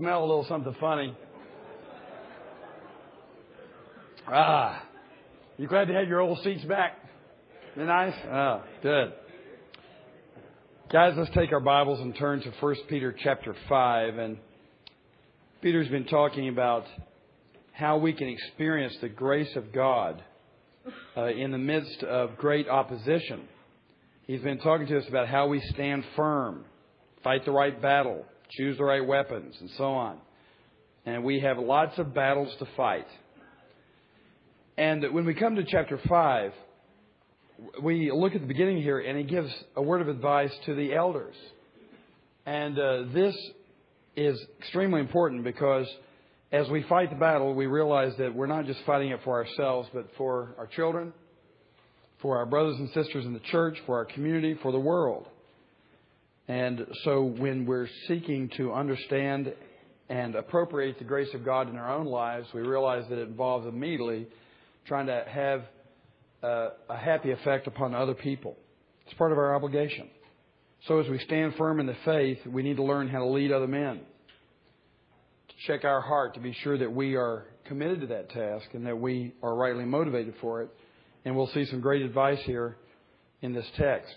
smell a little something funny. Ah, you glad to have your old seats back? Isn't it nice? Ah, good. Guys, let's take our Bibles and turn to First Peter chapter 5. And Peter's been talking about how we can experience the grace of God in the midst of great opposition. He's been talking to us about how we stand firm, fight the right battle, choose the right weapons, and so on. And we have lots of battles to fight. And when we come to chapter 5, we look at the beginning here, and he gives a word of advice to the elders. And this is extremely important because as we fight the battle, we realize that we're not just fighting it for ourselves, but for our children, for our brothers and sisters in the church, for our community, for the world. And so when we're seeking to understand and appropriate the grace of God in our own lives, we realize that it involves immediately trying to have a happy effect upon other people. It's part of our obligation. So as we stand firm in the faith, we need to learn how to lead other men, to check our heart, to be sure that we are committed to that task and that we are rightly motivated for it. And we'll see some great advice here in this text.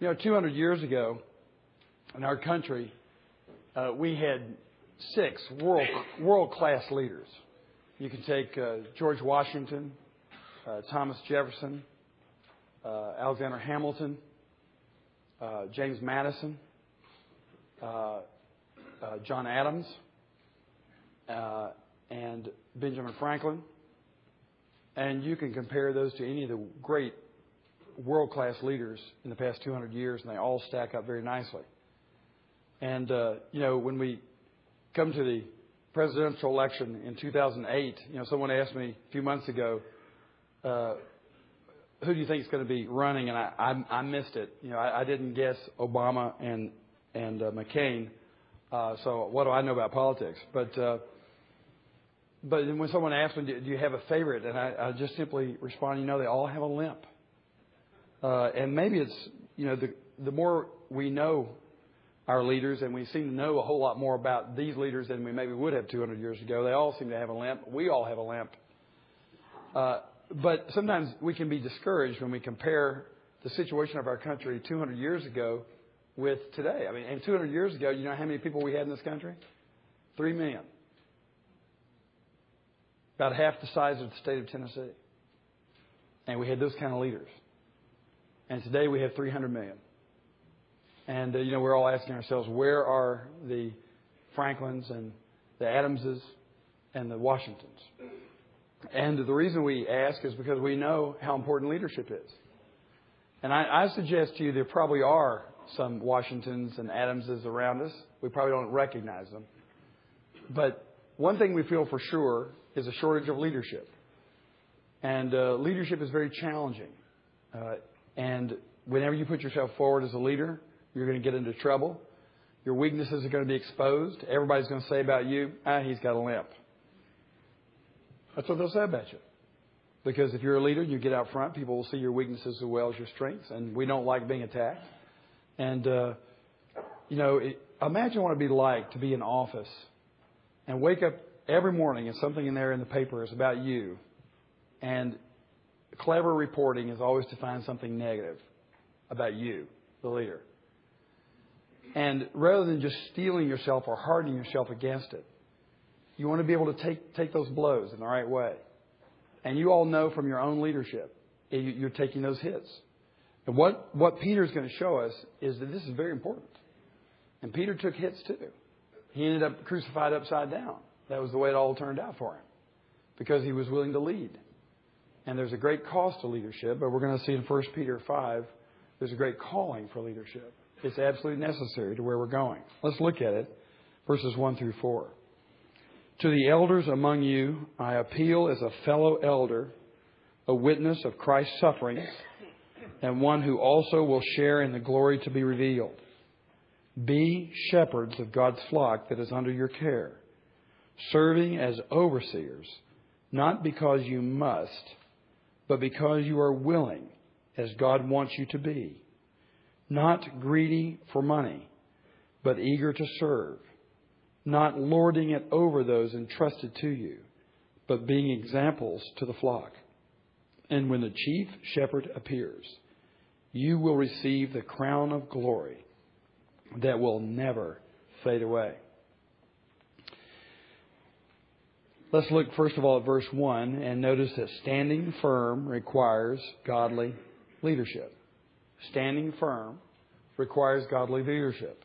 You know, 200 years ago in our country, we had 6 world-class leaders. You can take George Washington, Thomas Jefferson, Alexander Hamilton, James Madison, John Adams, and Benjamin Franklin. And you can compare those to any of the great world-class leaders in the past 200 years, and they all stack up very nicely. And, you know, when we come to the presidential election in 2008, you know, someone asked me a few months ago, who do you think is going to be running? And I missed it. You know, I didn't guess Obama and McCain. So what do I know about politics? But when someone asked me, do you have a favorite? And I just simply respond, you know, they all have a limp. And maybe it's, you know, the more we know our leaders, and we seem to know a whole lot more about these leaders than we maybe would have 200 years ago. They all seem to have a limp. We all have a limp. But sometimes we can be discouraged when we compare the situation of our country 200 years ago with today. I mean, and 200 years ago, you know how many people we had in this country? 3 million. About half the size of the state of Tennessee. And we had those kind of leaders. And today we have 300 million. And, you know, we're all asking ourselves, where are the Franklins and the Adamses and the Washingtons? And the reason we ask is because we know how important leadership is. And I suggest to you there probably are some Washingtons and Adamses around us. We probably don't recognize them. But one thing we feel for sure is a shortage of leadership. And leadership is very challenging. And whenever you put yourself forward as a leader, you're going to get into trouble. Your weaknesses are going to be exposed. Everybody's going to say about you, he's got a limp. That's what they'll say about you. Because if you're a leader and you get out front, people will see your weaknesses as well as your strengths. And we don't like being attacked. And, you know, imagine what it would be like to be in office and wake up every morning and something in there in the paper is about you. And clever reporting is always to find something negative about you, the leader. And rather than just steeling yourself or hardening yourself against it, you want to be able to take those blows in the right way. And you all know from your own leadership, you're taking those hits. And what Peter's going to show us is that this is very important. And Peter took hits too. He ended up crucified upside down. That was the way it all turned out for him. Because he was willing to lead. And there's a great cost to leadership, but we're going to see in 1 Peter 5, there's a great calling for leadership. It's absolutely necessary to where we're going. Let's look at it, verses 1 through 4. To the elders among you, I appeal as a fellow elder, a witness of Christ's sufferings, and one who also will share in the glory to be revealed. Be shepherds of God's flock that is under your care, serving as overseers, not because you must, but because you are willing, as God wants you to be. Not greedy for money, but eager to serve, not lording it over those entrusted to you, but being examples to the flock. And when the chief shepherd appears, you will receive the crown of glory that will never fade away. Let's look first of all at verse 1 and notice that standing firm requires godly leadership. Standing firm requires godly leadership.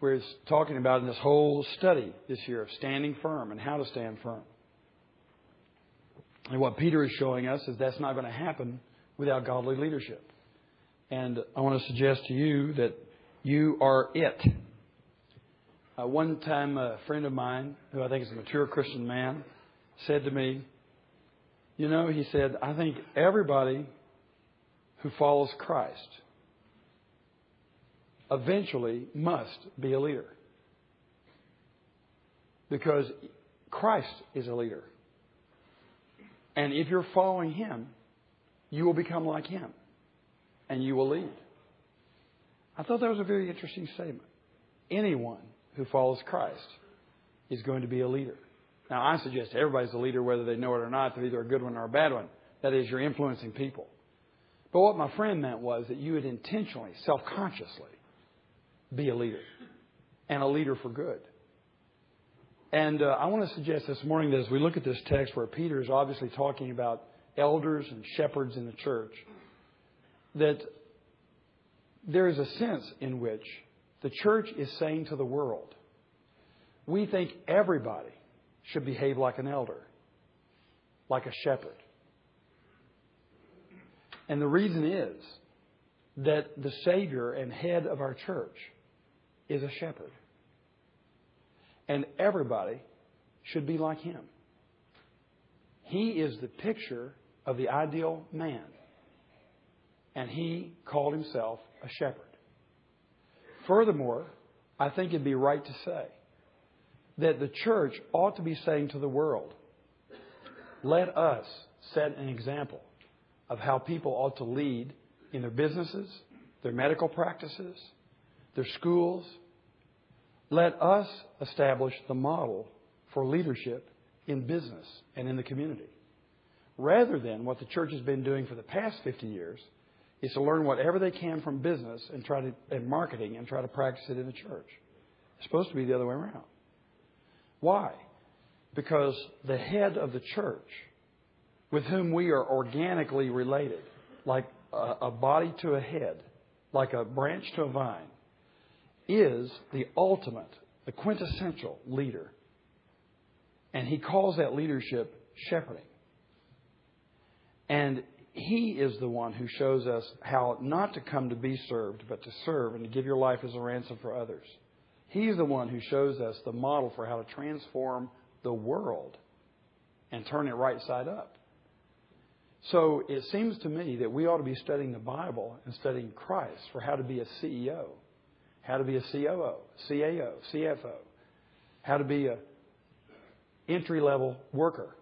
We're talking about in this whole study this year of standing firm and how to stand firm. And what Peter is showing us is that's not going to happen without godly leadership. And I want to suggest to you that you are it. One time a friend of mine, who I think is a mature Christian man, said to me, you know, he said, I think everybody who follows Christ eventually must be a leader. Because Christ is a leader. And if you're following Him, you will become like Him. And you will lead. I thought that was a very interesting statement. Anyone who follows Christ is going to be a leader. Now, I suggest everybody's a leader, whether they know it or not. They're either a good one or a bad one. That is, you're influencing people. But what my friend meant was that you would intentionally, self-consciously, be a leader, and a leader for good. And I want to suggest this morning that as we look at this text where Peter is obviously talking about elders and shepherds in the church, that there is a sense in which the church is saying to the world, we think everybody should behave like an elder, like a shepherd. And the reason is that the Savior and head of our church is a shepherd. And everybody should be like him. He is the picture of the ideal man. And he called himself a shepherd. Furthermore, I think it'd be right to say that the church ought to be saying to the world, let us set an example of how people ought to lead in their businesses, their medical practices, their schools. Let us establish the model for leadership in business and in the community. Rather than what the church has been doing for the past 50 years is to learn whatever they can from business and marketing and try to practice it in the church. It's supposed to be the other way around. Why? Because the head of the church, with whom we are organically related, like a body to a head, like a branch to a vine, is the ultimate, the quintessential leader. And he calls that leadership shepherding. And he is the one who shows us how not to come to be served, but to serve and to give your life as a ransom for others. He's the one who shows us the model for how to transform the world and turn it right side up. So it seems to me that we ought to be studying the Bible and studying Christ for how to be a CEO, how to be a COO, CAO, CFO, how to be an entry-level worker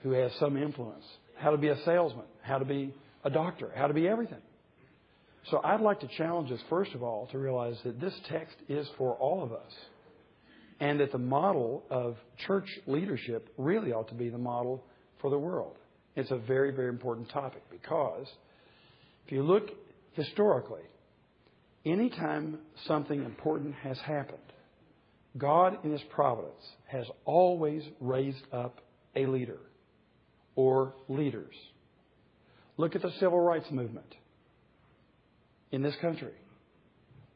who has some influence, how to be a salesman, how to be a doctor, how to be everything. So I'd like to challenge us, first of all, to realize that this text is for all of us and that the model of church leadership really ought to be the model for the world. It's a very, very important topic because if you look historically, anytime something important has happened, God in His providence has always raised up a leader or leaders. Look at the civil rights movement in this country.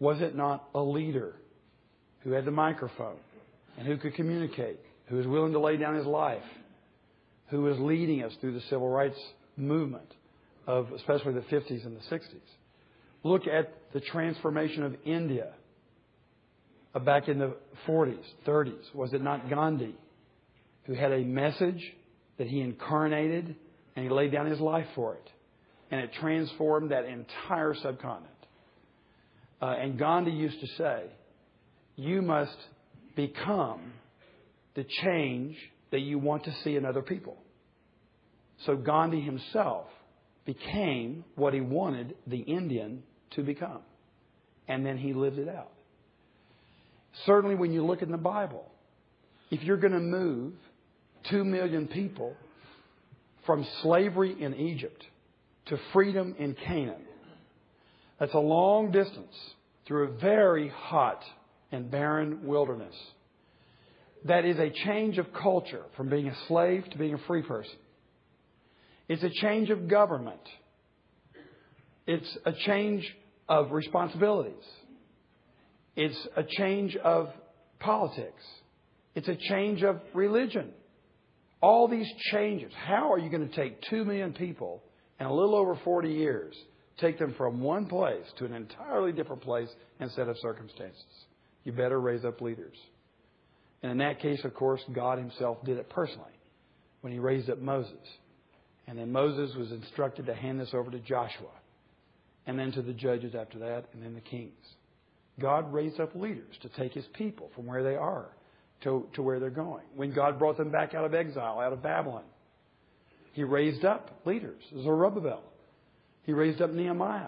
Was it not a leader who had the microphone and who could communicate, who was willing to lay down his life, who was leading us through the civil rights movement of especially the 50s and the 60s. Look at the transformation of India back in the 40s, 30s. Was it not Gandhi who had a message that he incarnated and he laid down his life for it? And it transformed that entire subcontinent. And Gandhi used to say, you must become the change that you want to see in other people. So Gandhi himself became what he wanted the Indian to become. And then he lived it out. Certainly when you look in the Bible, if you're going to move 2 million people from slavery in Egypt to freedom in Canaan, that's a long distance through a very hot and barren wilderness. That is a change of culture from being a slave to being a free person. It's a change of government. It's a change of responsibilities. It's a change of politics. It's a change of religion. All these changes. How are you going to take 2 million people in a little over 40 years, take them from one place to an entirely different place and set of circumstances? You better raise up leaders. And in that case, of course, God himself did it personally when he raised up Moses. And then Moses was instructed to hand this over to Joshua, and then to the judges after that, and then the kings. God raised up leaders to take his people from where they are to where they're going. When God brought them back out of exile, out of Babylon, he raised up leaders. Zerubbabel. He raised up Nehemiah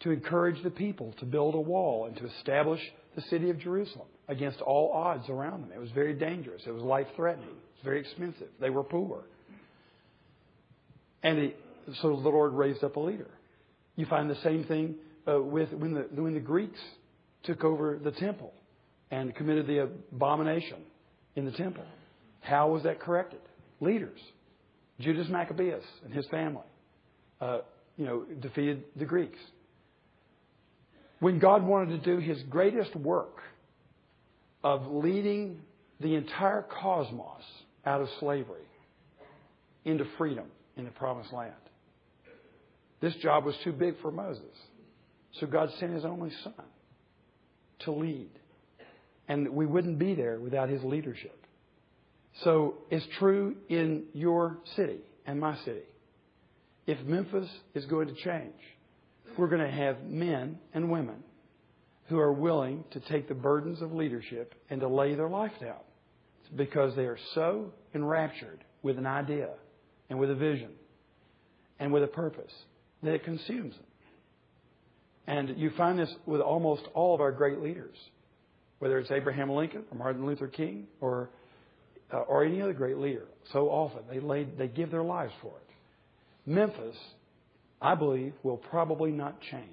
to encourage the people to build a wall and to establish the city of Jerusalem against all odds around them. It was very dangerous. It was life-threatening. It was very expensive. They were poor. And so the Lord raised up a leader. You find the same thing when the Greeks took over the temple and committed the abomination in the temple. How was that corrected? Leaders. Judas Maccabeus and his family defeated the Greeks. When God wanted to do his greatest work of leading the entire cosmos out of slavery into freedom in the promised land, this job was too big for Moses. So God sent his only son to lead. And we wouldn't be there without his leadership. So it's true in your city and my city. If Memphis is going to change, we're going to have men and women who are willing to take the burdens of leadership and to lay their life down. It's because they are so enraptured with an idea and with a vision and with a purpose that it consumes them. And you find this with almost all of our great leaders, whether it's Abraham Lincoln or Martin Luther King or any other great leader. So often they give their lives for it. Memphis, I believe, will probably not change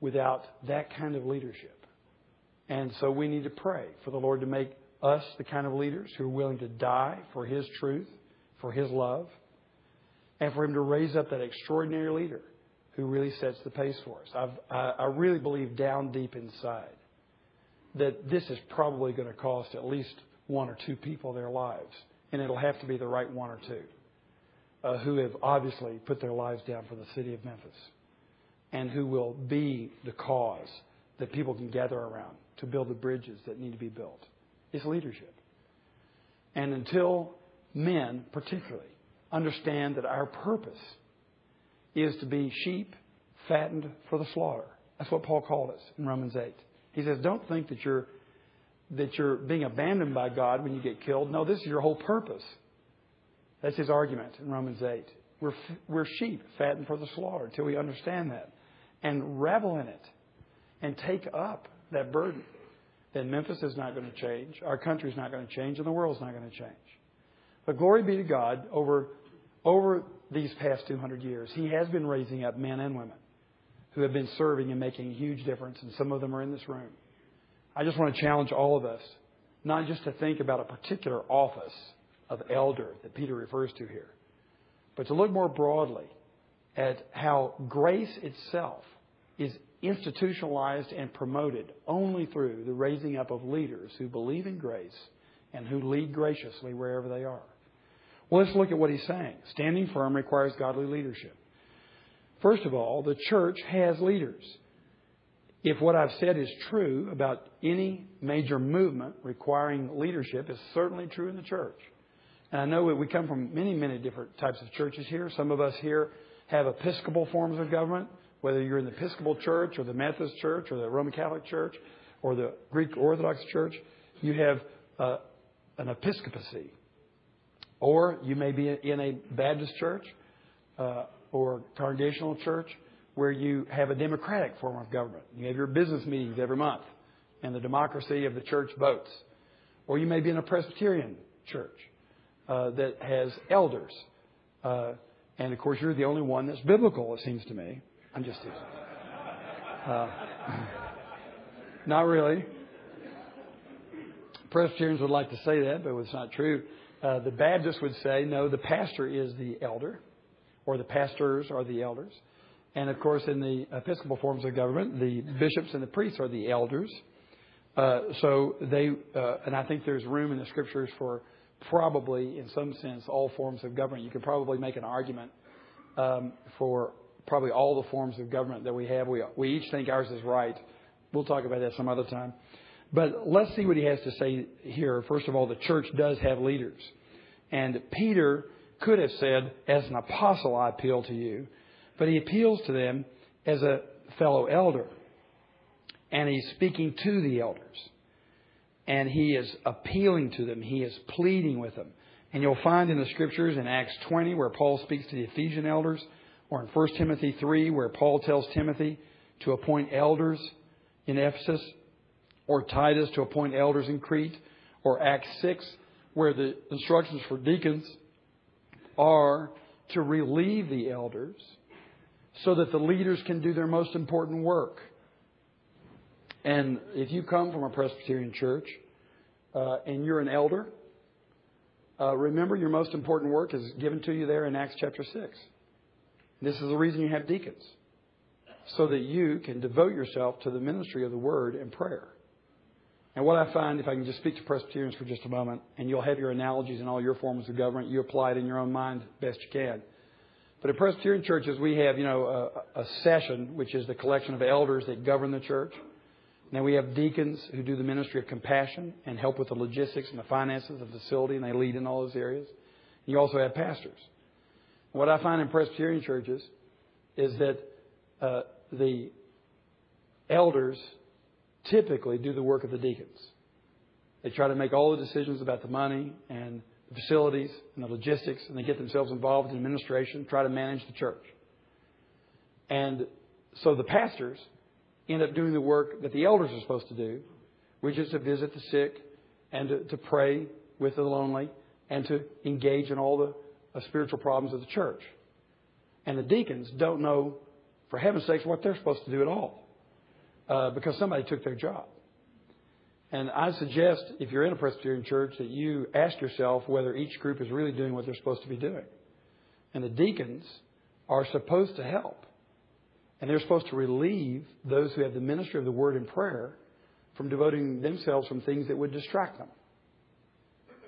without that kind of leadership. And so we need to pray for the Lord to make us the kind of leaders who are willing to die for his truth, for his love, and for him to raise up that extraordinary leader who really sets the pace for us. I really believe down deep inside that this is probably going to cost at least one or two people their lives. And it'll have to be the right one or two who have obviously put their lives down for the city of Memphis and who will be the cause that people can gather around to build the bridges that need to be built. It's leadership. And until men, particularly, understand that our purpose is to be sheep fattened for the slaughter. That's what Paul called us in Romans 8. He says, don't think that you're being abandoned by God when you get killed. No, this is your whole purpose. That's his argument in Romans 8. We're sheep fattened for the slaughter until we understand that and revel in it and take up that burden. Then Memphis is not going to change. Our country is not going to change, and the world's not going to change. But glory be to God over these past 200 years, he has been raising up men and women who have been serving and making a huge difference, and some of them are in this room. I just want to challenge all of us, not just to think about a particular office of elder that Peter refers to here, but to look more broadly at how grace itself is institutionalized and promoted only through the raising up of leaders who believe in grace and who lead graciously wherever they are. Well, let's look at what he's saying. Standing firm requires godly leadership. First of all, the church has leaders. If what I've said is true about any major movement requiring leadership, it's certainly true in the church. And I know that we come from many, many different types of churches here. Some of us here have Episcopal forms of government, whether you're in the Episcopal Church or the Methodist Church or the Roman Catholic Church or the Greek Orthodox Church. You have an episcopacy. Or you may be in a Baptist church or congregational church where you have a democratic form of government. You have your business meetings every month and the democracy of the church votes. Or you may be in a Presbyterian church that has elders. And, of course, you're the only one that's biblical, it seems to me. I'm just teasing. Not really. Presbyterians would like to say that, but it's not true. The Baptists would say, no, the pastor is the elder, or the pastors are the elders. And, of course, in the Episcopal forms of government, the bishops and the priests are the elders. So they, and I think there's room in the Scriptures for probably, in some sense, all forms of government. You could probably make an argument for probably all the forms of government that we have. We each think ours is right. We'll talk about that some other time. But let's see what he has to say here. First of all, the church does have leaders. And Peter could have said, as an apostle, I appeal to you. But he appeals to them as a fellow elder. And he's speaking to the elders. And he is appealing to them. He is pleading with them. And you'll find in the Scriptures in Acts 20 where Paul speaks to the Ephesian elders, or in 1 Timothy 3 where Paul tells Timothy to appoint elders in Ephesus, or Titus to appoint elders in Crete, or Acts 6 where the instructions for deacons are to relieve the elders so that the leaders can do their most important work. And if you come from a Presbyterian church and you're an elder, remember your most important work is given to you there in Acts chapter 6. This is the reason you have deacons, so that you can devote yourself to the ministry of the Word and prayer. And what I find, if I can just speak to Presbyterians for just a moment, and you'll have your analogies in all your forms of government, you apply it in your own mind best you can. But at Presbyterian churches, we have, a session, which is the collection of elders that govern the church. Now we have deacons who do the ministry of compassion and help with the logistics and the finances of the facility, and they lead in all those areas. You also have pastors. What I find in Presbyterian churches is that the elders typically do the work of the deacons. They try to make all the decisions about the money and the facilities and the logistics, and they get themselves involved in administration, try to manage the church. And so the pastors end up doing the work that the elders are supposed to do, which is to visit the sick and to pray with the lonely and to engage in all the spiritual problems of the church. And the deacons don't know, for heaven's sakes, what they're supposed to do at all because somebody took their job. And I suggest, if you're in a Presbyterian church, that you ask yourself whether each group is really doing what they're supposed to be doing. And the deacons are supposed to help. And they're supposed to relieve those who have the ministry of the Word and prayer from devoting themselves from things that would distract them.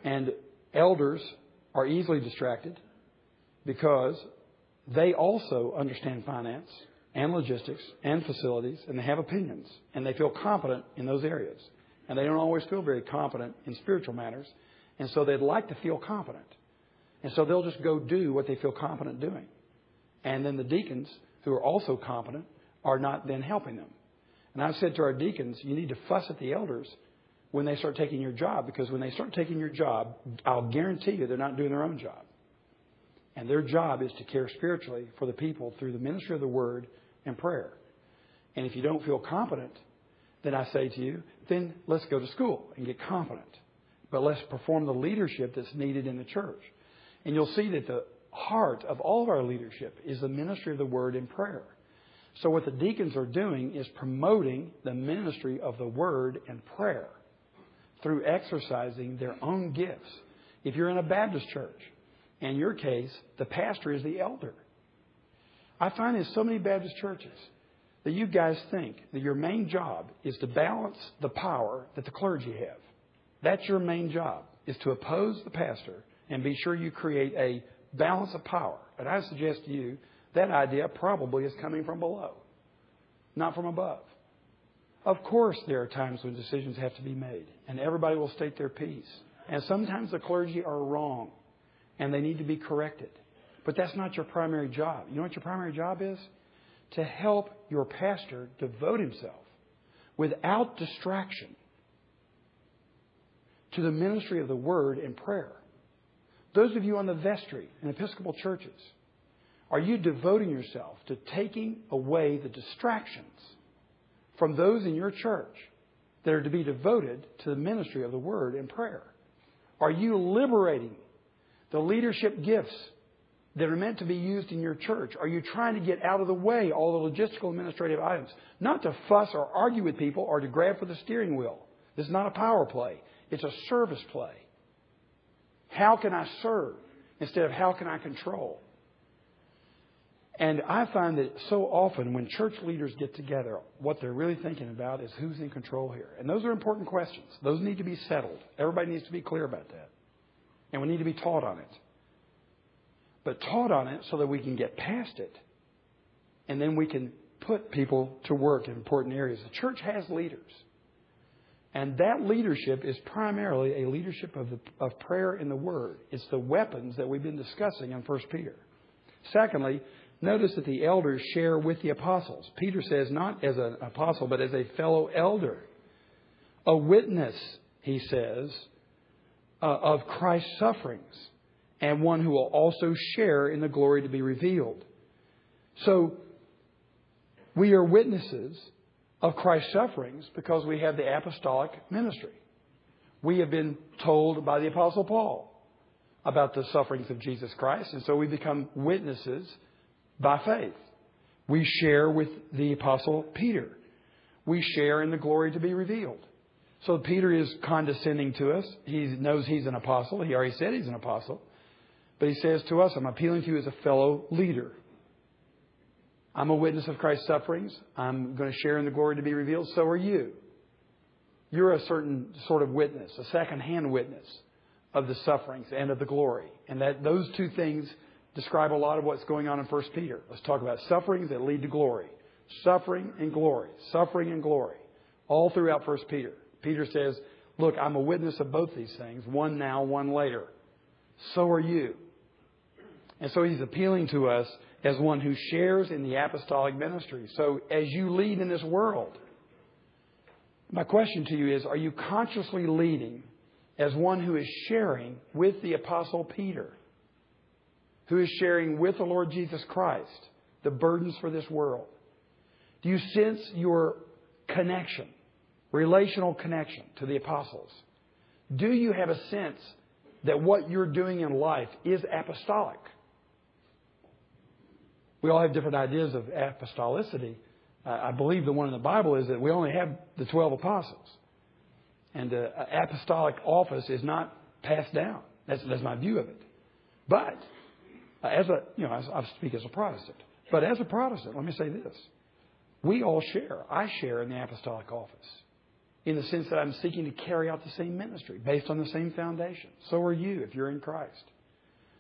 And elders are easily distracted because they also understand finance and logistics and facilities, and they have opinions, and they feel competent in those areas. And they don't always feel very competent in spiritual matters, and so they'd like to feel competent. And so they'll just go do what they feel competent doing. And then the deacons, who are also competent, are not then helping them. And I've said to our deacons, you need to fuss at the elders when they start taking your job, because when they start taking your job, I'll guarantee you they're not doing their own job. And their job is to care spiritually for the people through the ministry of the Word and prayer. And if you don't feel competent, then I say to you, then let's go to school and get competent. But let's perform the leadership that's needed in the church. And you'll see that the heart of all of our leadership is the ministry of the Word and prayer. So what the deacons are doing is promoting the ministry of the Word and prayer through exercising their own gifts. If you're in a Baptist church, in your case, the pastor is the elder. I find in so many Baptist churches that you guys think that your main job is to balance the power that the clergy have. That's your main job, is to oppose the pastor and be sure you create a balance of power. And I suggest to you that idea probably is coming from below, not from above. Of course, there are times when decisions have to be made, and everybody will state their piece. And sometimes the clergy are wrong, and they need to be corrected. But that's not your primary job. You know what your primary job is? To help your pastor devote himself without distraction to the ministry of the Word and prayer. Those of you on the vestry in Episcopal churches, are you devoting yourself to taking away the distractions from those in your church that are to be devoted to the ministry of the word and prayer? Are you liberating the leadership gifts that are meant to be used in your church? Are you trying to get out of the way all the logistical administrative items? Not to fuss or argue with people or to grab for the steering wheel. This is not a power play. It's a service play. How can I serve instead of how can I control? And I find that so often when church leaders get together, what they're really thinking about is who's in control here. And those are important questions. Those need to be settled. Everybody needs to be clear about that. And we need to be taught on it. But taught on it so that we can get past it. And then we can put people to work in important areas. The church has leaders. And that leadership is primarily a leadership of prayer and the word. It's the weapons that we've been discussing in First Peter. Secondly, notice that the elders share with the apostles. Peter says, not as an apostle, but as a fellow elder. A witness, he says, of Christ's sufferings, and one who will also share in the glory to be revealed. So we are witnesses of Christ's sufferings because we have the apostolic ministry. We have been told by the Apostle Paul about the sufferings of Jesus Christ, and so we become witnesses by faith. We share with the Apostle Peter. We share in the glory to be revealed. So Peter is condescending to us. He knows he's an apostle. He already said he's an apostle. But he says to us, I'm appealing to you as a fellow leader. I'm a witness of Christ's sufferings. I'm going to share in the glory to be revealed. So are you. You're a certain sort of witness, a second-hand witness of the sufferings and of the glory. And that those two things describe a lot of what's going on in 1 Peter. Let's talk about sufferings that lead to glory. Suffering and glory. Suffering and glory. All throughout 1 Peter. Peter says, look, I'm a witness of both these things. One now, one later. So are you. And so he's appealing to us as one who shares in the apostolic ministry. So as you lead in this world, my question to you is, are you consciously leading as one who is sharing with the Apostle Peter, who is sharing with the Lord Jesus Christ the burdens for this world? Do you sense your connection, relational connection to the apostles? Do you have a sense that what you're doing in life is apostolic? We all have different ideas of apostolicity. I believe the one in the Bible is that we only have the 12 apostles. And the apostolic office is not passed down. That's my view of it. But I speak as a Protestant. But as a Protestant, let me say this. We all share. I share in the apostolic office in the sense that I'm seeking to carry out the same ministry based on the same foundation. So are you if you're in Christ.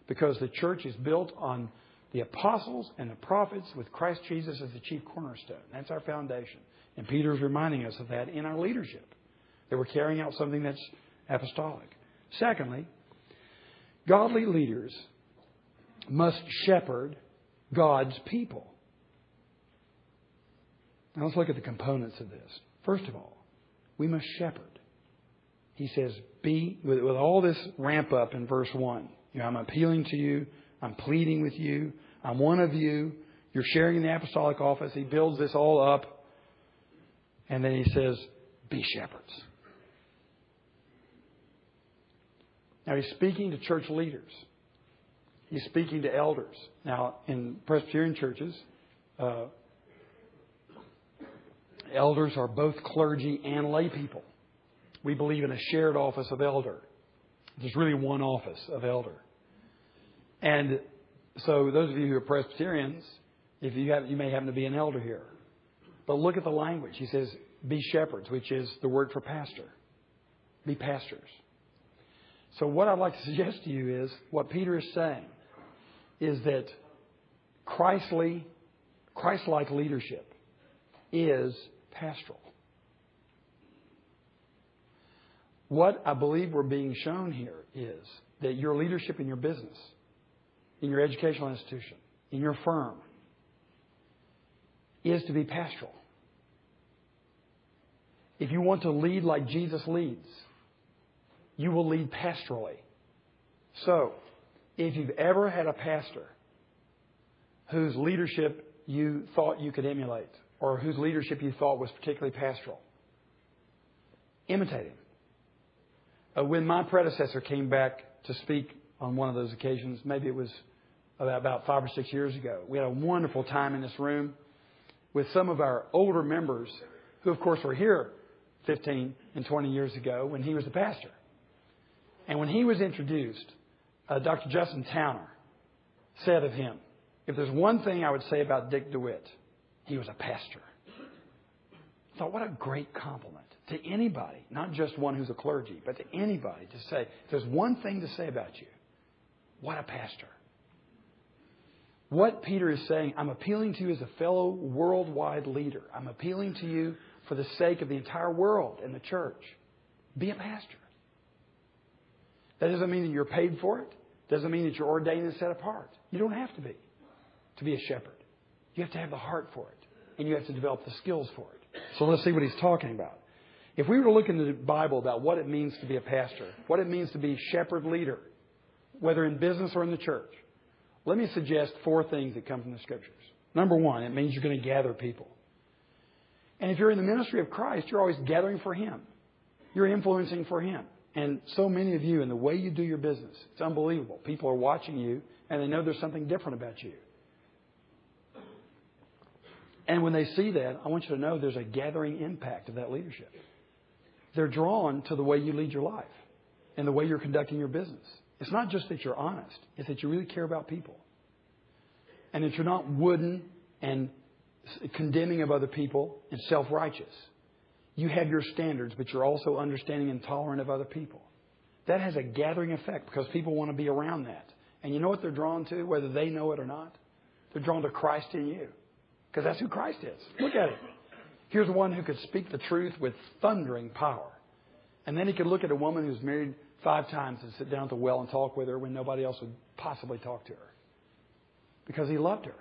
Because the church is built on the apostles and the prophets with Christ Jesus as the chief cornerstone. That's our foundation. And Peter's reminding us of that in our leadership, that we're carrying out something that's apostolic. Secondly, godly leaders must shepherd God's people. Now let's look at the components of this. First of all, we must shepherd. He says, with all this ramp up in verse 1, I'm appealing to you, I'm pleading with you, I'm one of you, you're sharing in the apostolic office. He builds this all up, and then he says, be shepherds. Now he's speaking to church leaders. He's speaking to elders. Now, in Presbyterian churches, elders are both clergy and lay people. We believe in a shared office of elder. There's really one office of elder. And so those of you who are Presbyterians, if you may happen to be an elder here. But look at the language. He says, be shepherds, which is the word for pastor. Be pastors. So what I'd like to suggest to you is what Peter is saying is that Christ-like leadership is pastoral. What I believe we're being shown here is that your leadership in your business, in your educational institution, in your firm, is to be pastoral. If you want to lead like Jesus leads, you will lead pastorally. So, if you've ever had a pastor whose leadership you thought you could emulate, or whose leadership you thought was particularly pastoral, Imitate him. When my predecessor came back to speak on one of those occasions, maybe it was about 5 or 6 years ago, we had a wonderful time in this room with some of our older members who, of course, were here 15 and 20 years ago when he was the pastor. And when he was introduced, Dr. Justin Towner said of him, if there's one thing I would say about Dick DeWitt, he was a pastor. I thought, what a great compliment to anybody, not just one who's a clergy, but to anybody to say, if there's one thing to say about you, what a pastor. What Peter is saying, I'm appealing to you as a fellow worldwide leader. I'm appealing to you for the sake of the entire world and the church. Be a pastor. That doesn't mean that you're paid for it. Doesn't mean that you're ordained and set apart. You don't have to be a shepherd. You have to have the heart for it. And you have to develop the skills for it. So let's see what he's talking about. If we were to look in the Bible about what it means to be a pastor, what it means to be a shepherd leader, whether in business or in the church, let me suggest 4 things that come from the Scriptures. Number 1, it means you're going to gather people. And if you're in the ministry of Christ, you're always gathering for Him. You're influencing for Him. And so many of you, in the way you do your business, it's unbelievable. People are watching you, and they know there's something different about you. And when they see that, I want you to know there's a gathering impact of that leadership. They're drawn to the way you lead your life and the way you're conducting your business. It's not just that you're honest. It's that you really care about people. And that you're not wooden and condemning of other people and self-righteous. You have your standards, but you're also understanding and tolerant of other people. That has a gathering effect because people want to be around that. And you know what they're drawn to, whether they know it or not? They're drawn to Christ in you because that's who Christ is. Look at it. Here's one who could speak the truth with thundering power. And then he could look at a woman who's married 5 times and sit down at the well and talk with her when nobody else would possibly talk to her. Because he loved her.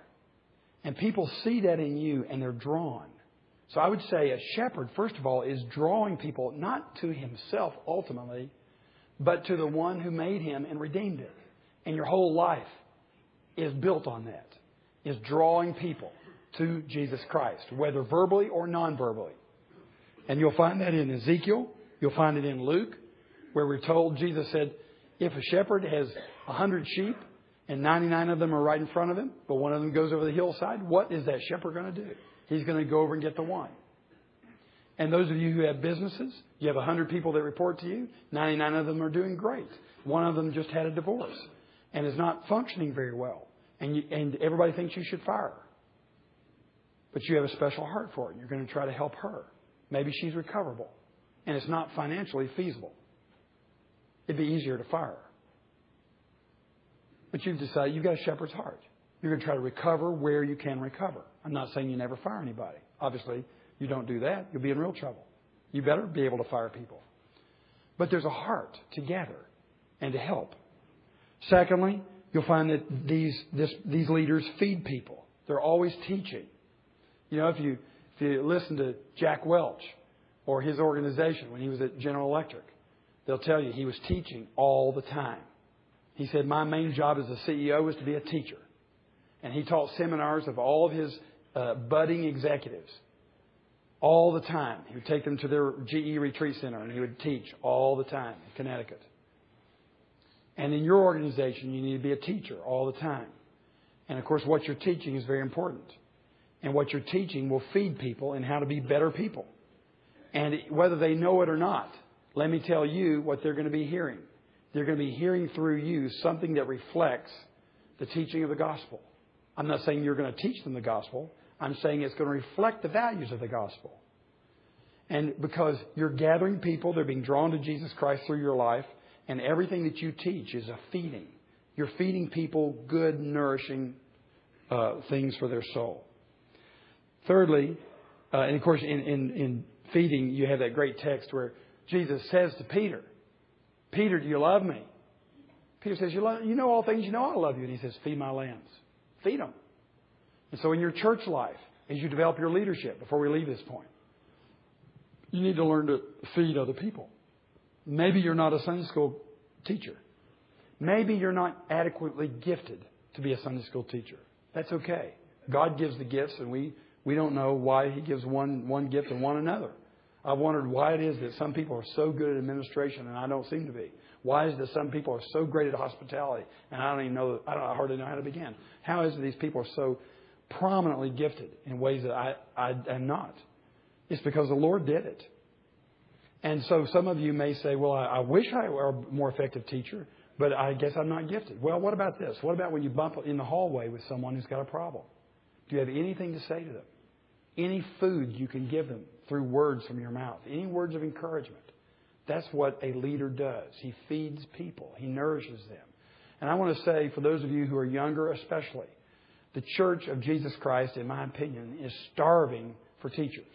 And people see that in you and they're drawn. So I would say a shepherd, first of all, is drawing people not to himself ultimately, but to the one who made him and redeemed him. And your whole life is built on that, is drawing people to Jesus Christ, whether verbally or non-verbally. And you'll find that in Ezekiel. You'll find it in Luke, where we're told Jesus said, if a shepherd has 100 sheep and 99 of them are right in front of him, but one of them goes over the hillside, what is that shepherd going to do? He's going to go over and get the one. And those of you who have businesses, you have 100 people that report to you. 99 of them are doing great. One of them just had a divorce and is not functioning very well. And everybody thinks you should fire her. But you have a special heart for it, and you're going to try to help her. Maybe she's recoverable, and it's not financially feasible. It'd be easier to fire her. But you've decided you've got a shepherd's heart. You're going to try to recover where you can recover. I'm not saying you never fire anybody. Obviously, you don't do that. You'll be in real trouble. You better be able to fire people. But there's a heart to gather and to help. Secondly, you'll find that these leaders feed people. They're always teaching. You know, if you listen to Jack Welch or his organization when he was at General Electric, they'll tell you he was teaching all the time. He said, my main job as a CEO was to be a teacher. And he taught seminars of all of his budding executives all the time. He would take them to their GE retreat center and he would teach all the time in Connecticut. And in your organization, you need to be a teacher all the time. And, of course, what you're teaching is very important. And what you're teaching will feed people in how to be better people. And whether they know it or not, let me tell you what they're going to be hearing. They're going to be hearing through you something that reflects the teaching of the gospel. I'm not saying you're going to teach them the gospel. I'm saying it's going to reflect the values of the gospel. And because you're gathering people, they're being drawn to Jesus Christ through your life. And everything that you teach is a feeding. You're feeding people good, nourishing things for their soul. Thirdly, and of course, in feeding, you have that great text where Jesus says to Peter, Peter, do you love me? Peter says, you know all things, you know I love you. And he says, feed my lambs. Feed them. And so in your church life, as you develop your leadership, before we leave this point, you need to learn to feed other people. Maybe you're not a Sunday school teacher. Maybe you're not adequately gifted to be a Sunday school teacher. That's okay. God gives the gifts and we don't know why He gives one gift and one another. I've wondered why it is that some people are so good at administration and I don't seem to be. Why is it that some people are so great at hospitality and I don't even know, I hardly know how to begin? How is it these people are so prominently gifted in ways that I am not? It's because the Lord did it. And so some of you may say, well, I wish I were a more effective teacher, but I guess I'm not gifted. Well, what about this? What about when you bump in the hallway with someone who's got a problem? Do you have anything to say to them? Any food you can give them through words from your mouth, any words of encouragement. That's what a leader does. He feeds people. He nourishes them. And I want to say, for those of you who are younger especially, the Church of Jesus Christ, in my opinion, is starving for teachers.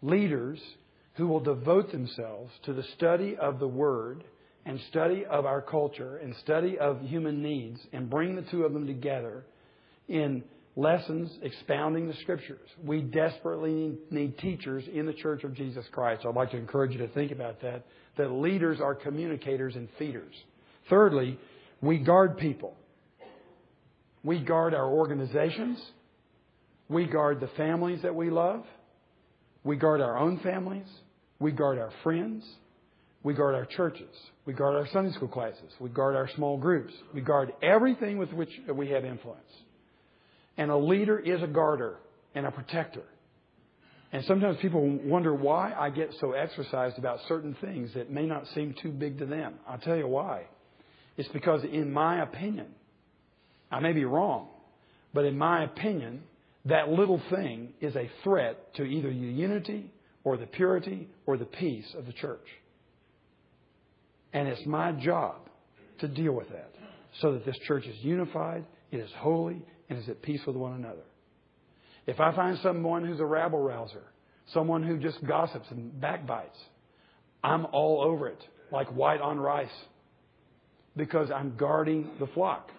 Leaders who will devote themselves to the study of the Word and study of our culture and study of human needs and bring the two of them together in lessons expounding the Scriptures. We desperately need teachers in the Church of Jesus Christ. I'd like to encourage you to think about that, that leaders are communicators and feeders. Thirdly, we guard people. We guard our organizations. We guard the families that we love. We guard our own families. We guard our friends. We guard our churches. We guard our Sunday school classes. We guard our small groups. We guard everything with which we have influence. And a leader is a guarder and a protector. And sometimes people wonder why I get so exercised about certain things that may not seem too big to them. I'll tell you why. It's because in my opinion, I may be wrong, but in my opinion, that little thing is a threat to either the unity or the purity or the peace of the church. And it's my job to deal with that so that this church is unified, it is holy, and is at peace with one another. If I find someone who's a rabble-rouser, someone who just gossips and backbites, I'm all over it, like white on rice, because I'm guarding the flock.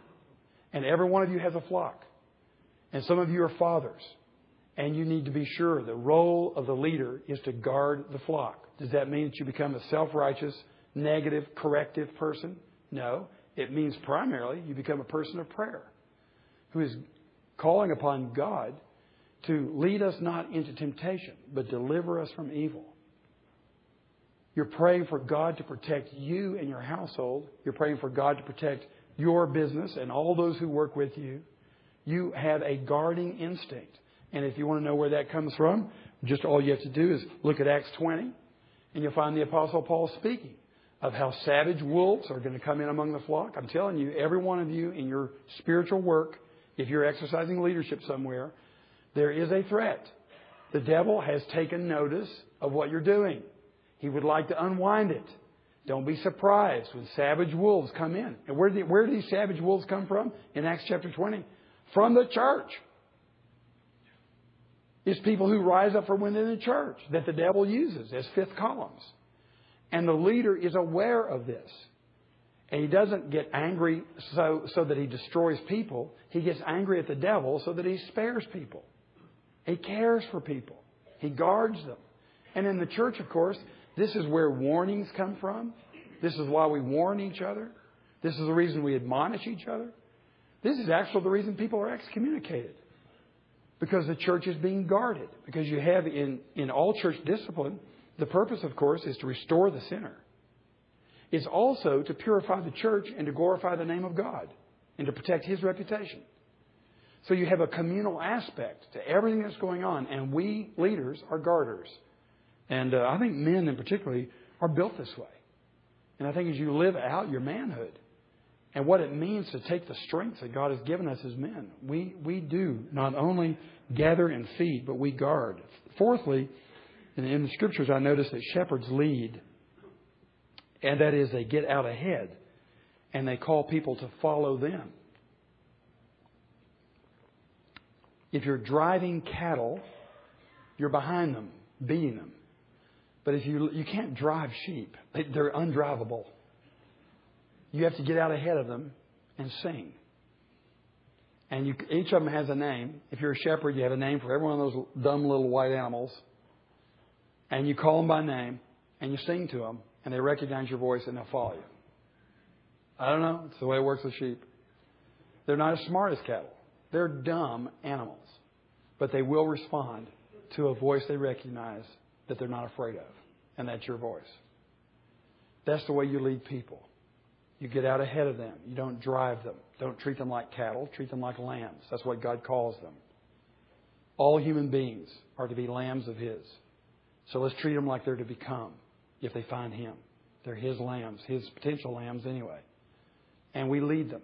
And every one of you has a flock. And some of you are fathers. And you need to be sure the role of the leader is to guard the flock. Does that mean that you become a self-righteous, negative, corrective person? No. It means primarily you become a person of prayer who is calling upon God to lead us not into temptation, but deliver us from evil. You're praying for God to protect you and your household. You're praying for God to protect your business and all those who work with you. You have a guarding instinct. And if you want to know where that comes from, just all you have to do is look at Acts 20, and you'll find the Apostle Paul speaking of how savage wolves are going to come in among the flock. I'm telling you, every one of you in your spiritual work, if you're exercising leadership somewhere, there is a threat. The devil has taken notice of what you're doing. He would like to unwind it. Don't be surprised when savage wolves come in. And where do these savage wolves come from? In Acts chapter 20. From the church. It's people who rise up from within the church that the devil uses as fifth columns. And the leader is aware of this. And he doesn't get angry so that he destroys people. He gets angry at the devil so that he spares people. He cares for people. He guards them. And in the church, of course, this is where warnings come from. This is why we warn each other. This is the reason we admonish each other. This is actually the reason people are excommunicated. Because the church is being guarded. Because you have in all church discipline, the purpose, of course, is to restore the sinner. It's also to purify the church and to glorify the name of God and to protect His reputation. So you have a communal aspect to everything that's going on. And we leaders are guarders. And I think men in particular are built this way. And I think as you live out your manhood, and what it means to take the strengths that God has given us as men. We do not only gather and feed, but we guard. Fourthly, in the Scriptures, I notice that shepherds lead. And that is, they get out ahead. And they call people to follow them. If you're driving cattle, you're behind them, beating them. But if you can't drive sheep. They're undrivable. You have to get out ahead of them and sing. And each of them has a name. If you're a shepherd, you have a name for every one of those dumb little white animals. And you call them by name, and you sing to them, and they recognize your voice, and they'll follow you. I don't know. It's the way it works with sheep. They're not as smart as cattle. They're dumb animals. But they will respond to a voice they recognize that they're not afraid of. And that's your voice. That's the way you lead people. You get out ahead of them. You don't drive them. Don't treat them like cattle. Treat them like lambs. That's what God calls them. All human beings are to be lambs of His. So let's treat them like they're to become if they find Him. They're His lambs, His potential lambs anyway. And we lead them.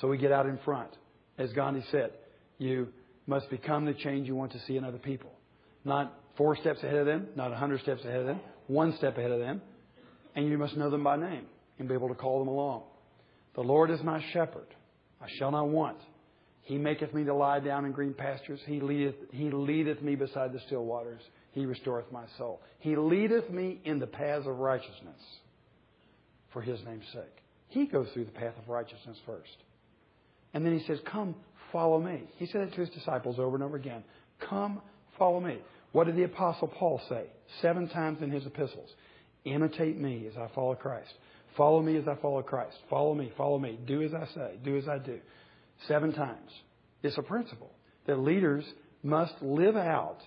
So we get out in front. As Gandhi said, you must become the change you want to see in other people. Not 4 steps ahead of them, not 100 steps ahead of them, 1 step ahead of them. And you must know them by name and be able to call them along. The Lord is my shepherd. I shall not want. He maketh me to lie down in green pastures. He leadeth me beside the still waters. He restoreth my soul. He leadeth me in the paths of righteousness for His name's sake. He goes through the path of righteousness first. And then He says, come, follow me. He said it to His disciples over and over again. Come, follow me. What did the Apostle Paul say 7 times in his epistles? Imitate me as I follow Christ. Follow me as I follow Christ. Follow me, follow me. Do as I say. Do as I do. 7 times. It's a principle that leaders must live out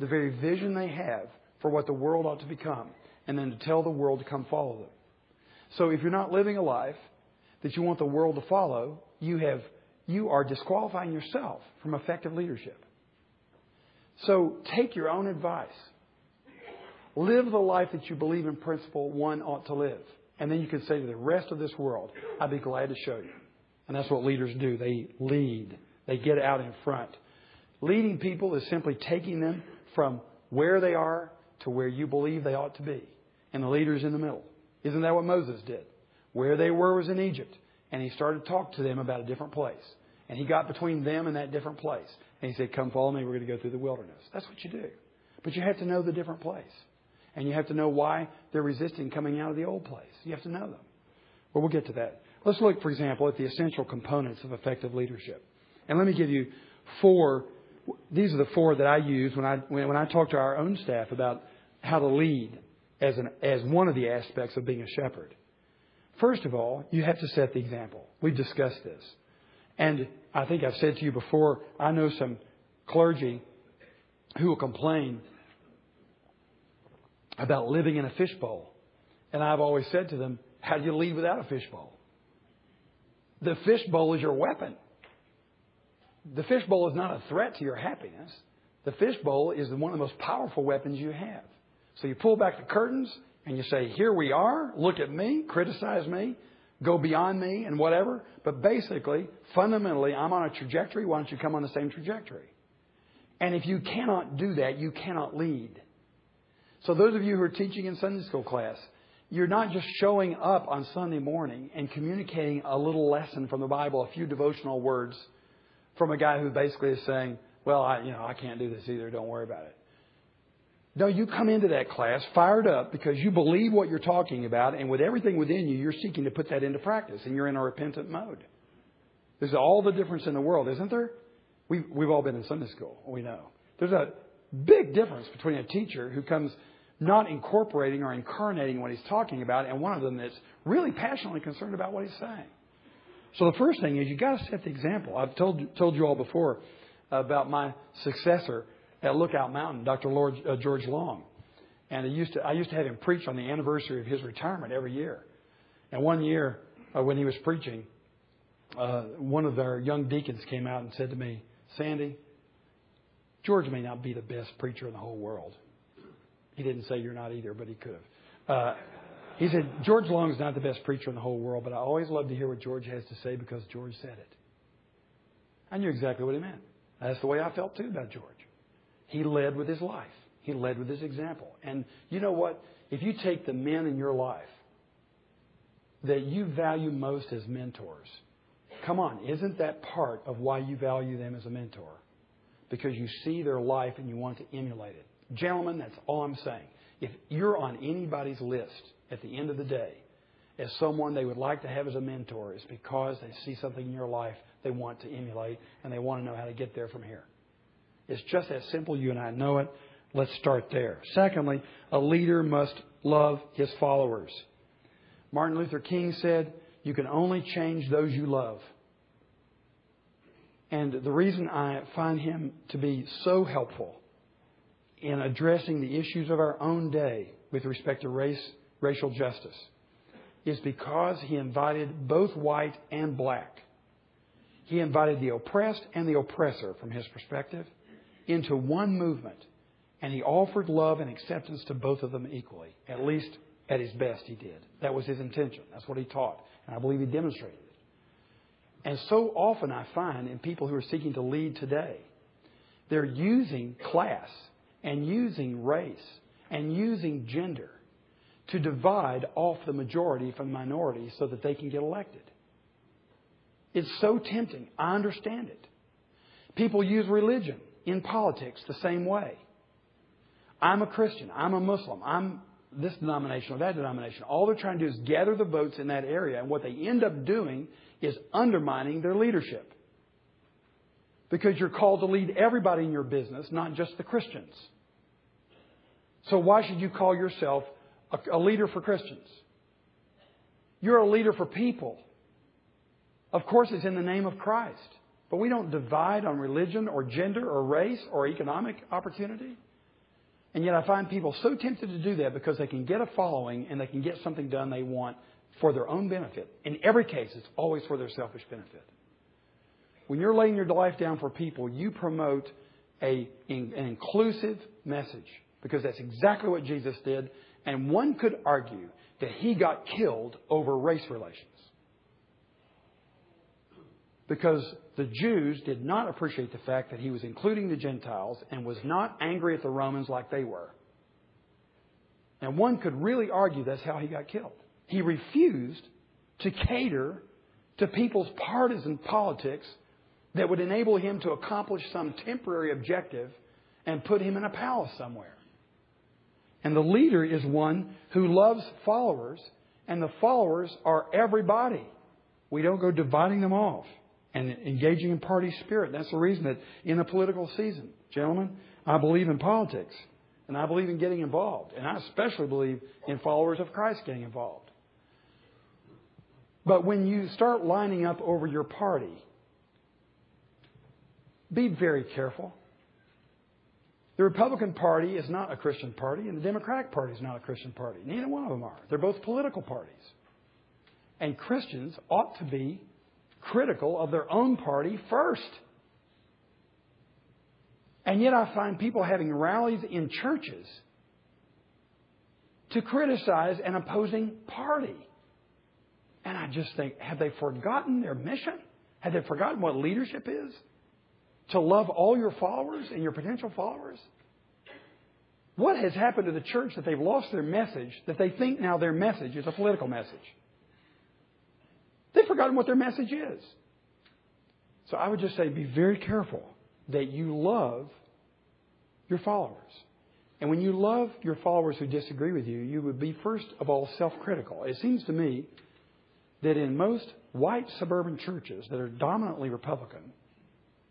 the very vision they have for what the world ought to become, and then to tell the world to come follow them. So if you're not living a life that you want the world to follow, you are disqualifying yourself from effective leadership. So take your own advice. Live the life that you believe in principle one ought to live. And then you can say to the rest of this world, I'd be glad to show you. And that's what leaders do. They lead. They get out in front. Leading people is simply taking them from where they are to where you believe they ought to be. And the leader's in the middle. Isn't that what Moses did? Where they were was in Egypt. And he started to talk to them about a different place. And he got between them and that different place. And he said, come follow me. We're going to go through the wilderness. That's what you do. But you have to know the different place. And you have to know why they're resisting coming out of the old place. You have to know them. Well, we'll get to that. Let's look, for example, at the essential components of effective leadership. And let me give you 4. These are the 4 that I use when I talk to our own staff about how to lead as one of the aspects of being a shepherd. First of all, you have to set the example. We've discussed this. And I think I've said to you before, I know some clergy who will complain about living in a fishbowl. And I've always said to them, how do you lead without a fishbowl? The fishbowl is your weapon. The fishbowl is not a threat to your happiness. The fishbowl is one of the most powerful weapons you have. So you pull back the curtains and you say, here we are. Look at me. Criticize me. Go beyond me and whatever. But basically, fundamentally, I'm on a trajectory. Why don't you come on the same trajectory? And if you cannot do that, you cannot lead. So those of you who are teaching in Sunday school class, you're not just showing up on Sunday morning and communicating a little lesson from the Bible, a few devotional words from a guy who basically is saying, well, I can't do this either. Don't worry about it. No, you come into that class fired up because you believe what you're talking about. And with everything within you, you're seeking to put that into practice. And you're in a repentant mode. There's all the difference in the world, isn't there? We've all been in Sunday school. We know. There's a big difference between a teacher who comes not incorporating or incarnating what he's talking about and one of them that's really passionately concerned about what he's saying. So the first thing is you've got to set the example. I've told you all before about my successor at Lookout Mountain, Dr. George Long. And I used to have him preach on the anniversary of his retirement every year. And one year when he was preaching, one of our young deacons came out and said to me, Sandy, George may not be the best preacher in the whole world. He didn't say you're not either, but he could have. He said, George Long's not the best preacher in the whole world, but I always love to hear what George has to say because George said it. I knew exactly what he meant. That's the way I felt too about George. He led with his life. He led with his example. And you know what? If you take the men in your life that you value most as mentors, come on, isn't that part of why you value them as a mentor? Because you see their life and you want to emulate it. Gentlemen, that's all I'm saying. If you're on anybody's list at the end of the day as someone they would like to have as a mentor, it's because they see something in your life they want to emulate and they want to know how to get there from here. It's just that simple. You and I know it. Let's start there. Secondly, a leader must love his followers. Martin Luther King said, you can only change those you love. And the reason I find him to be so helpful in addressing the issues of our own day with respect to racial justice is because he invited both white and black. He invited the oppressed and the oppressor from his perspective into one movement. And he offered love and acceptance to both of them equally. At least at his best he did. That was his intention. That's what he taught. And I believe he demonstrated it. And so often I find in people who are seeking to lead today, they're using class and using race and using gender to divide off the majority from the minority so that they can get elected. It's so tempting. I understand it. People use religion in politics the same way. I'm a Christian. I'm a Muslim. I'm this denomination or that denomination. All they're trying to do is gather the votes in that area. And what they end up doing is undermining their leadership. Because you're called to lead everybody in your business, not just the Christians. So why should you call yourself a leader for Christians? You're a leader for people. Of course, it's in the name of Christ. But we don't divide on religion or gender or race or economic opportunity. And yet I find people so tempted to do that because they can get a following and they can get something done they want for their own benefit. In every case, it's always for their selfish benefit. When you're laying your life down for people, you promote an inclusive message because that's exactly what Jesus did. And one could argue that he got killed over race relations. Because the Jews did not appreciate the fact that he was including the Gentiles and was not angry at the Romans like they were. And one could really argue that's how he got killed. He refused to cater to people's partisan politics that would enable him to accomplish some temporary objective and put him in a palace somewhere. And the leader is one who loves followers, and the followers are everybody. We don't go dividing them off and engaging in party spirit. That's the reason that in a political season, gentlemen, I believe in politics, and I believe in getting involved, and I especially believe in followers of Christ getting involved. But when you start lining up over your party, be very careful. The Republican Party is not a Christian party, and the Democratic Party is not a Christian party. Neither one of them are. They're both political parties. And Christians ought to be critical of their own party first. And yet I find people having rallies in churches to criticize an opposing party. And I just think, have they forgotten their mission? Have they forgotten what leadership is? To love all your followers and your potential followers? What has happened to the church that they've lost their message, that they think now their message is a political message? They've forgotten what their message is. So I would just say be very careful that you love your followers. And when you love your followers who disagree with you, you would be first of all self-critical. It seems to me that in most white suburban churches that are dominantly Republican,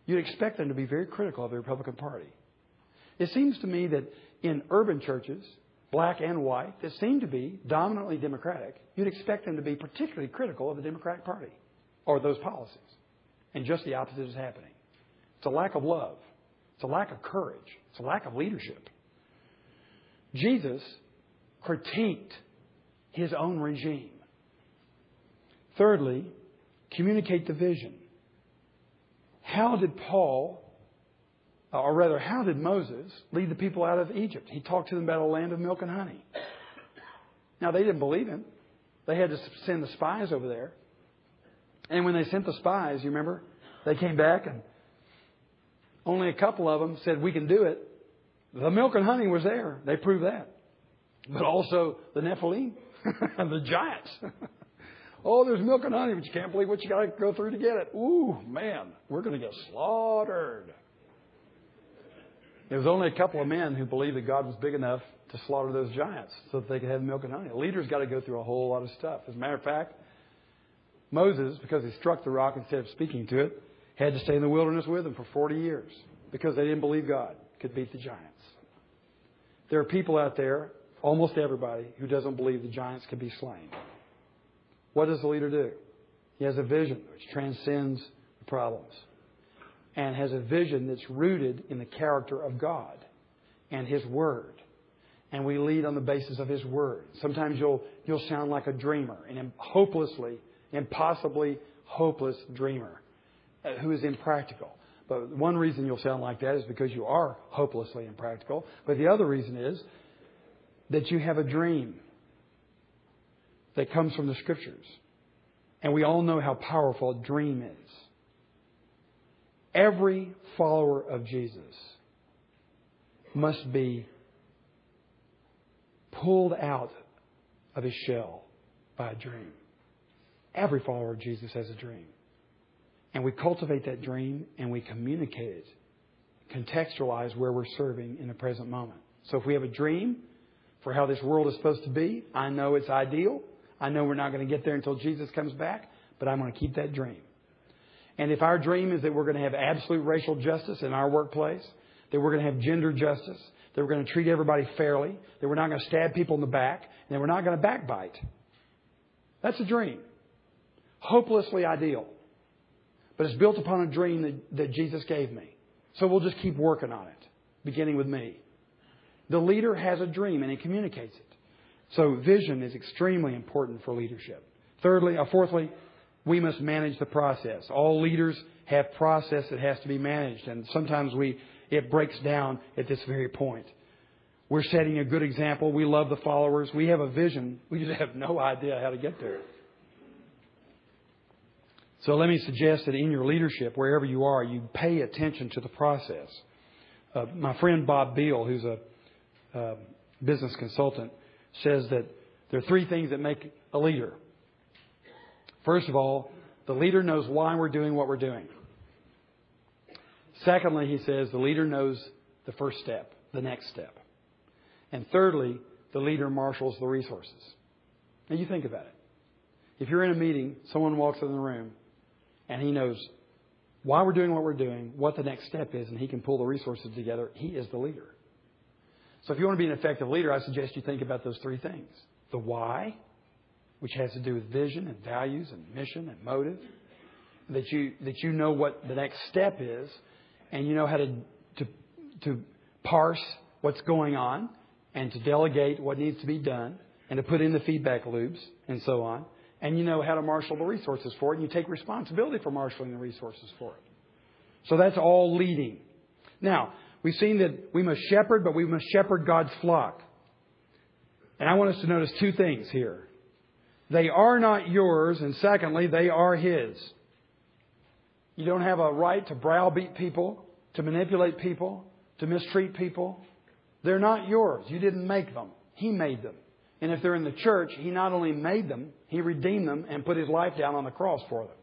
you'd expect them to be very critical of the Republican Party. It seems to me that in urban churches, black and white, that seem to be dominantly Democratic, you'd expect them to be particularly critical of the Democratic Party or those policies. And just the opposite is happening. It's a lack of love. It's a lack of courage. It's a lack of leadership. Jesus critiqued his own regime. Thirdly, communicate the vision. How did Moses lead the people out of Egypt? He talked to them about a land of milk and honey. Now, they didn't believe him. They had to send the spies over there. And when they sent the spies, you remember, they came back and only a couple of them said, we can do it. The milk and honey was there. They proved that. But also the Nephilim, the giants. Oh, there's milk and honey, but you can't believe what you got to go through to get it. Ooh, man, we're going to get slaughtered. It was only a couple of men who believed that God was big enough to slaughter those giants so that they could have milk and honey. A leader's got to go through a whole lot of stuff. As a matter of fact, Moses, because he struck the rock instead of speaking to it, had to stay in the wilderness with them for 40 years because they didn't believe God could beat the giants. There are people out there, almost everybody, who doesn't believe the giants can be slain. What does the leader do? He has a vision which transcends the problems and has a vision that's rooted in the character of God. and His Word. And we lead on the basis of His Word. Sometimes you'll sound like a dreamer, an impossibly hopeless dreamer who is impractical. But one reason you'll sound like that is because you are hopelessly impractical. But the other reason is that you have a dream that comes from the Scriptures. And we all know how powerful a dream is. Every follower of Jesus must be pulled out of his shell by a dream. Every follower of Jesus has a dream. And we cultivate that dream and we communicate it, contextualize where we're serving in the present moment. So if we have a dream for how this world is supposed to be, I know it's ideal. I know we're not going to get there until Jesus comes back, but I'm going to keep that dream. And if our dream is that we're going to have absolute racial justice in our workplace, that we're going to have gender justice, that we're going to treat everybody fairly, that we're not going to stab people in the back, and that we're not going to backbite. That's a dream. Hopelessly ideal. But it's built upon a dream that Jesus gave me. So we'll just keep working on it, beginning with me. The leader has a dream and he communicates it. So vision is extremely important for leadership. Fourthly, we must manage the process. All leaders have process that has to be managed. And sometimes it breaks down at this very point. We're setting a good example. We love the followers. We have a vision. We just have no idea how to get there. So let me suggest that in your leadership, wherever you are, you pay attention to the process. My friend Bob Beal, who's a business consultant, says that there are three things that make a leader. First of all, the leader knows why we're doing what we're doing. Secondly, he says, the leader knows the first step, the next step. And thirdly, the leader marshals the resources. Now you think about it. If you're in a meeting, someone walks in the room and he knows why we're doing what we're doing, what the next step is, and he can pull the resources together. He is the leader. So if you want to be an effective leader, I suggest you think about those three things. The why, which has to do with vision and values and mission and motive, that you know what the next step is, and you know how to parse what's going on and to delegate what needs to be done and to put in the feedback loops and so on. And you know how to marshal the resources for it, and you take responsibility for marshaling the resources for it. So that's all leading. Now, we've seen that we must shepherd, but we must shepherd God's flock. And I want us to notice two things here. They are not yours, and secondly, they are His. You don't have a right to browbeat people, to manipulate people, to mistreat people. They're not yours. You didn't make them. He made them. And if they're in the church, He not only made them, He redeemed them and put His life down on the cross for them.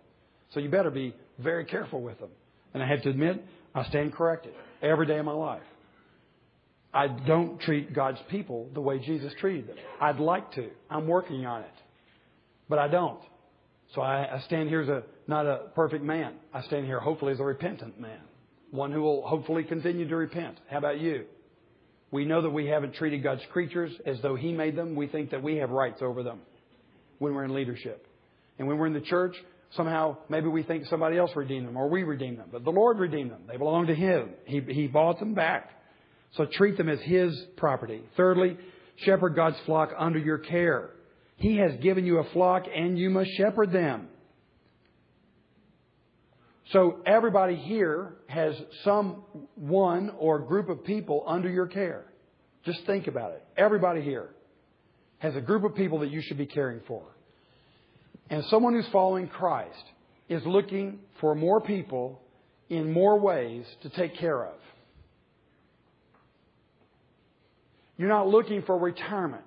So you better be very careful with them. And I have to admit, I stand corrected every day of my life. I don't treat God's people the way Jesus treated them. I'd like to. I'm working on it. But I don't. So I stand here as not a perfect man. I stand here hopefully as a repentant man. One who will hopefully continue to repent. How about you? We know that we haven't treated God's creatures as though He made them. We think that we have rights over them when we're in leadership. And when we're in the church, somehow maybe we think somebody else redeemed them or we redeemed them. But the Lord redeemed them. They belong to Him. He bought them back. So treat them as His property. Thirdly, shepherd God's flock under your care. He has given you a flock and you must shepherd them. So everybody here has someone or group of people under your care. Just think about it. Everybody here has a group of people that you should be caring for. And someone who's following Christ is looking for more people in more ways to take care of. You're not looking for retirement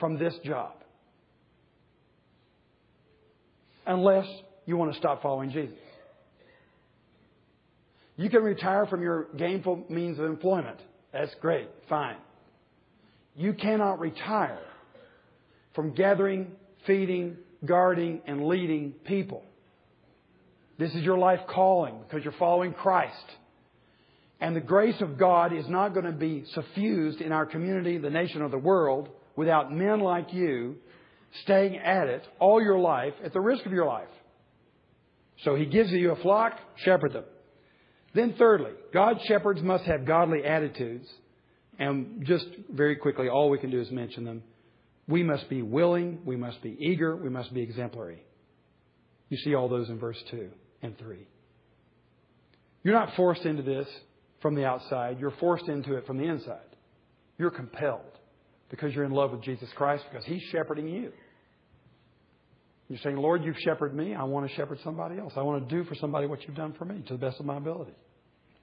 from this job. Unless you want to stop following Jesus. You can retire from your gainful means of employment. That's great. Fine. You cannot retire from gathering, feeding, guarding, and leading people. This is your life calling because you're following Christ. And the grace of God is not going to be suffused in our community, the nation, or the world without men like you staying at it all your life at the risk of your life. So He gives you a flock, shepherd them. Then thirdly, God's shepherds must have godly attitudes And just very quickly, all we can do is mention them. We must be willing. We must be eager. We must be exemplary. You see all those in verse 2 and 3. You're not forced into this from the outside. You're forced into it from the inside. You're compelled because you're in love with Jesus Christ, because He's shepherding you. You're saying, Lord, you've shepherded me. I want to shepherd somebody else. I want to do for somebody what you've done for me to the best of my ability.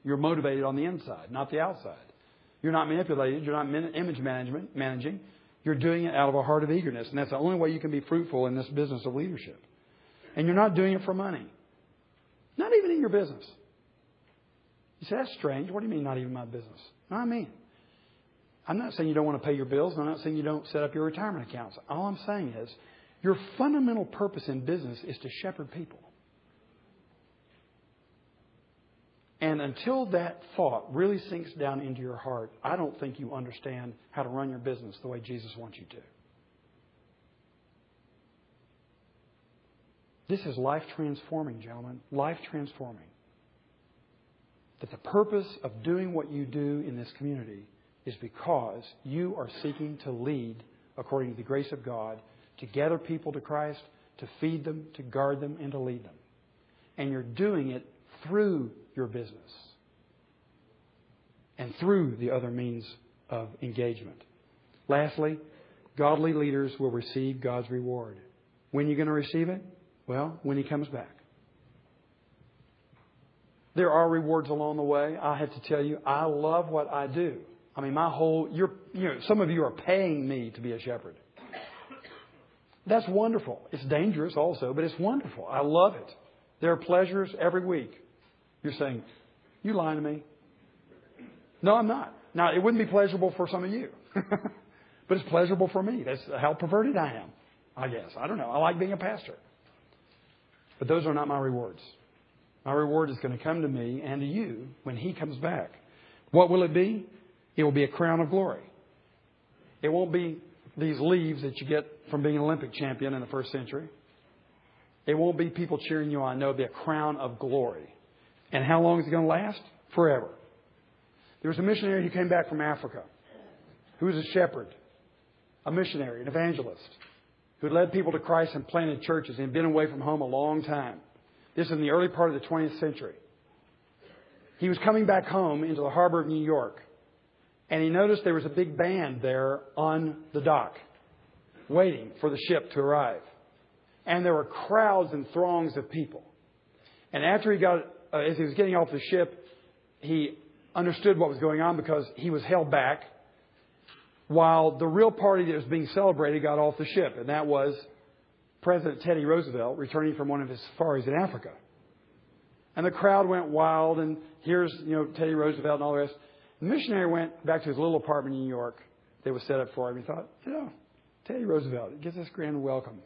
You're motivated on the inside, not the outside. You're not manipulated. You're not image managing. You're doing it out of a heart of eagerness. And that's the only way you can be fruitful in this business of leadership. And you're not doing it for money. Not even in your business. You say, that's strange. What do you mean, not even my business? No, I mean, I'm not saying you don't want to pay your bills. I'm not saying you don't set up your retirement accounts. All I'm saying is your fundamental purpose in business is to shepherd people. And until that thought really sinks down into your heart, I don't think you understand how to run your business the way Jesus wants you to. This is life transforming, gentlemen. Life transforming. That the purpose of doing what you do in this community is because you are seeking to lead according to the grace of God, to gather people to Christ, to feed them, to guard them, and to lead them. And you're doing it through your business and through the other means of engagement. Lastly, godly leaders will receive God's reward. When are you going to receive it? Well, when He comes back. There are rewards along the way. I have to tell you, I love what I do. I mean, some of you are paying me to be a shepherd. That's wonderful. It's dangerous also, but it's wonderful. I love it. There are pleasures every week. You're saying, you lying to me. No, I'm not. Now, it wouldn't be pleasurable for some of you, but it's pleasurable for me. That's how perverted I am, I guess. I don't know. I like being a pastor. But those are not my rewards. My reward is going to come to me and to you when He comes back. What will it be? It will be a crown of glory. It won't be these leaves that you get from being an Olympic champion in the first century. It won't be people cheering you on. No, it'll be a crown of glory. And how long is it going to last? Forever. There was a missionary who came back from Africa who was a shepherd, a missionary, an evangelist, who had led people to Christ and planted churches and had been away from home a long time. This is in the early part of the 20th century. He was coming back home into the harbor of New York, and he noticed there was a big band there on the dock waiting for the ship to arrive. And there were crowds and throngs of people. And after he got... as he was getting off the ship, he understood what was going on because he was held back while the real party that was being celebrated got off the ship. And that was President Teddy Roosevelt returning from one of his safaris in Africa. And the crowd went wild. And here's, Teddy Roosevelt and all the rest. The missionary went back to his little apartment in New York that was set up for him. He thought, Teddy Roosevelt gets this grand welcome.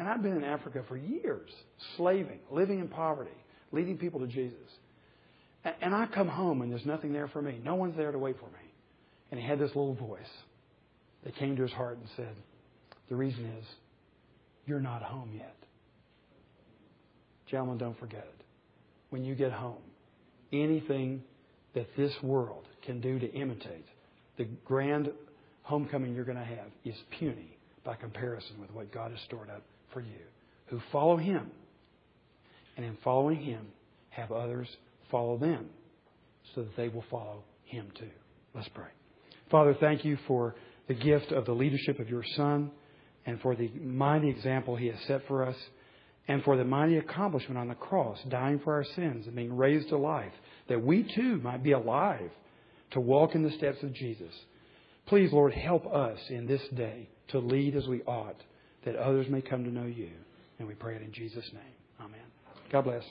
And I've been in Africa for years, slaving, living in poverty, leading people to Jesus. And I come home and there's nothing there for me. No one's there to wait for me. And he had this little voice that came to his heart and said, the reason is you're not home yet. Gentlemen, don't forget it. When you get home, anything that this world can do to imitate the grand homecoming you're going to have is puny by comparison with what God has stored up for you who follow Him. And in following Him, have others follow them so that they will follow Him too. Let's pray. Father, thank You for the gift of the leadership of Your Son and for the mighty example He has set for us and for the mighty accomplishment on the cross, dying for our sins and being raised to life, that we too might be alive to walk in the steps of Jesus. Please, Lord, help us in this day to lead as we ought, that others may come to know You. And we pray it in Jesus' name. Amen. God bless.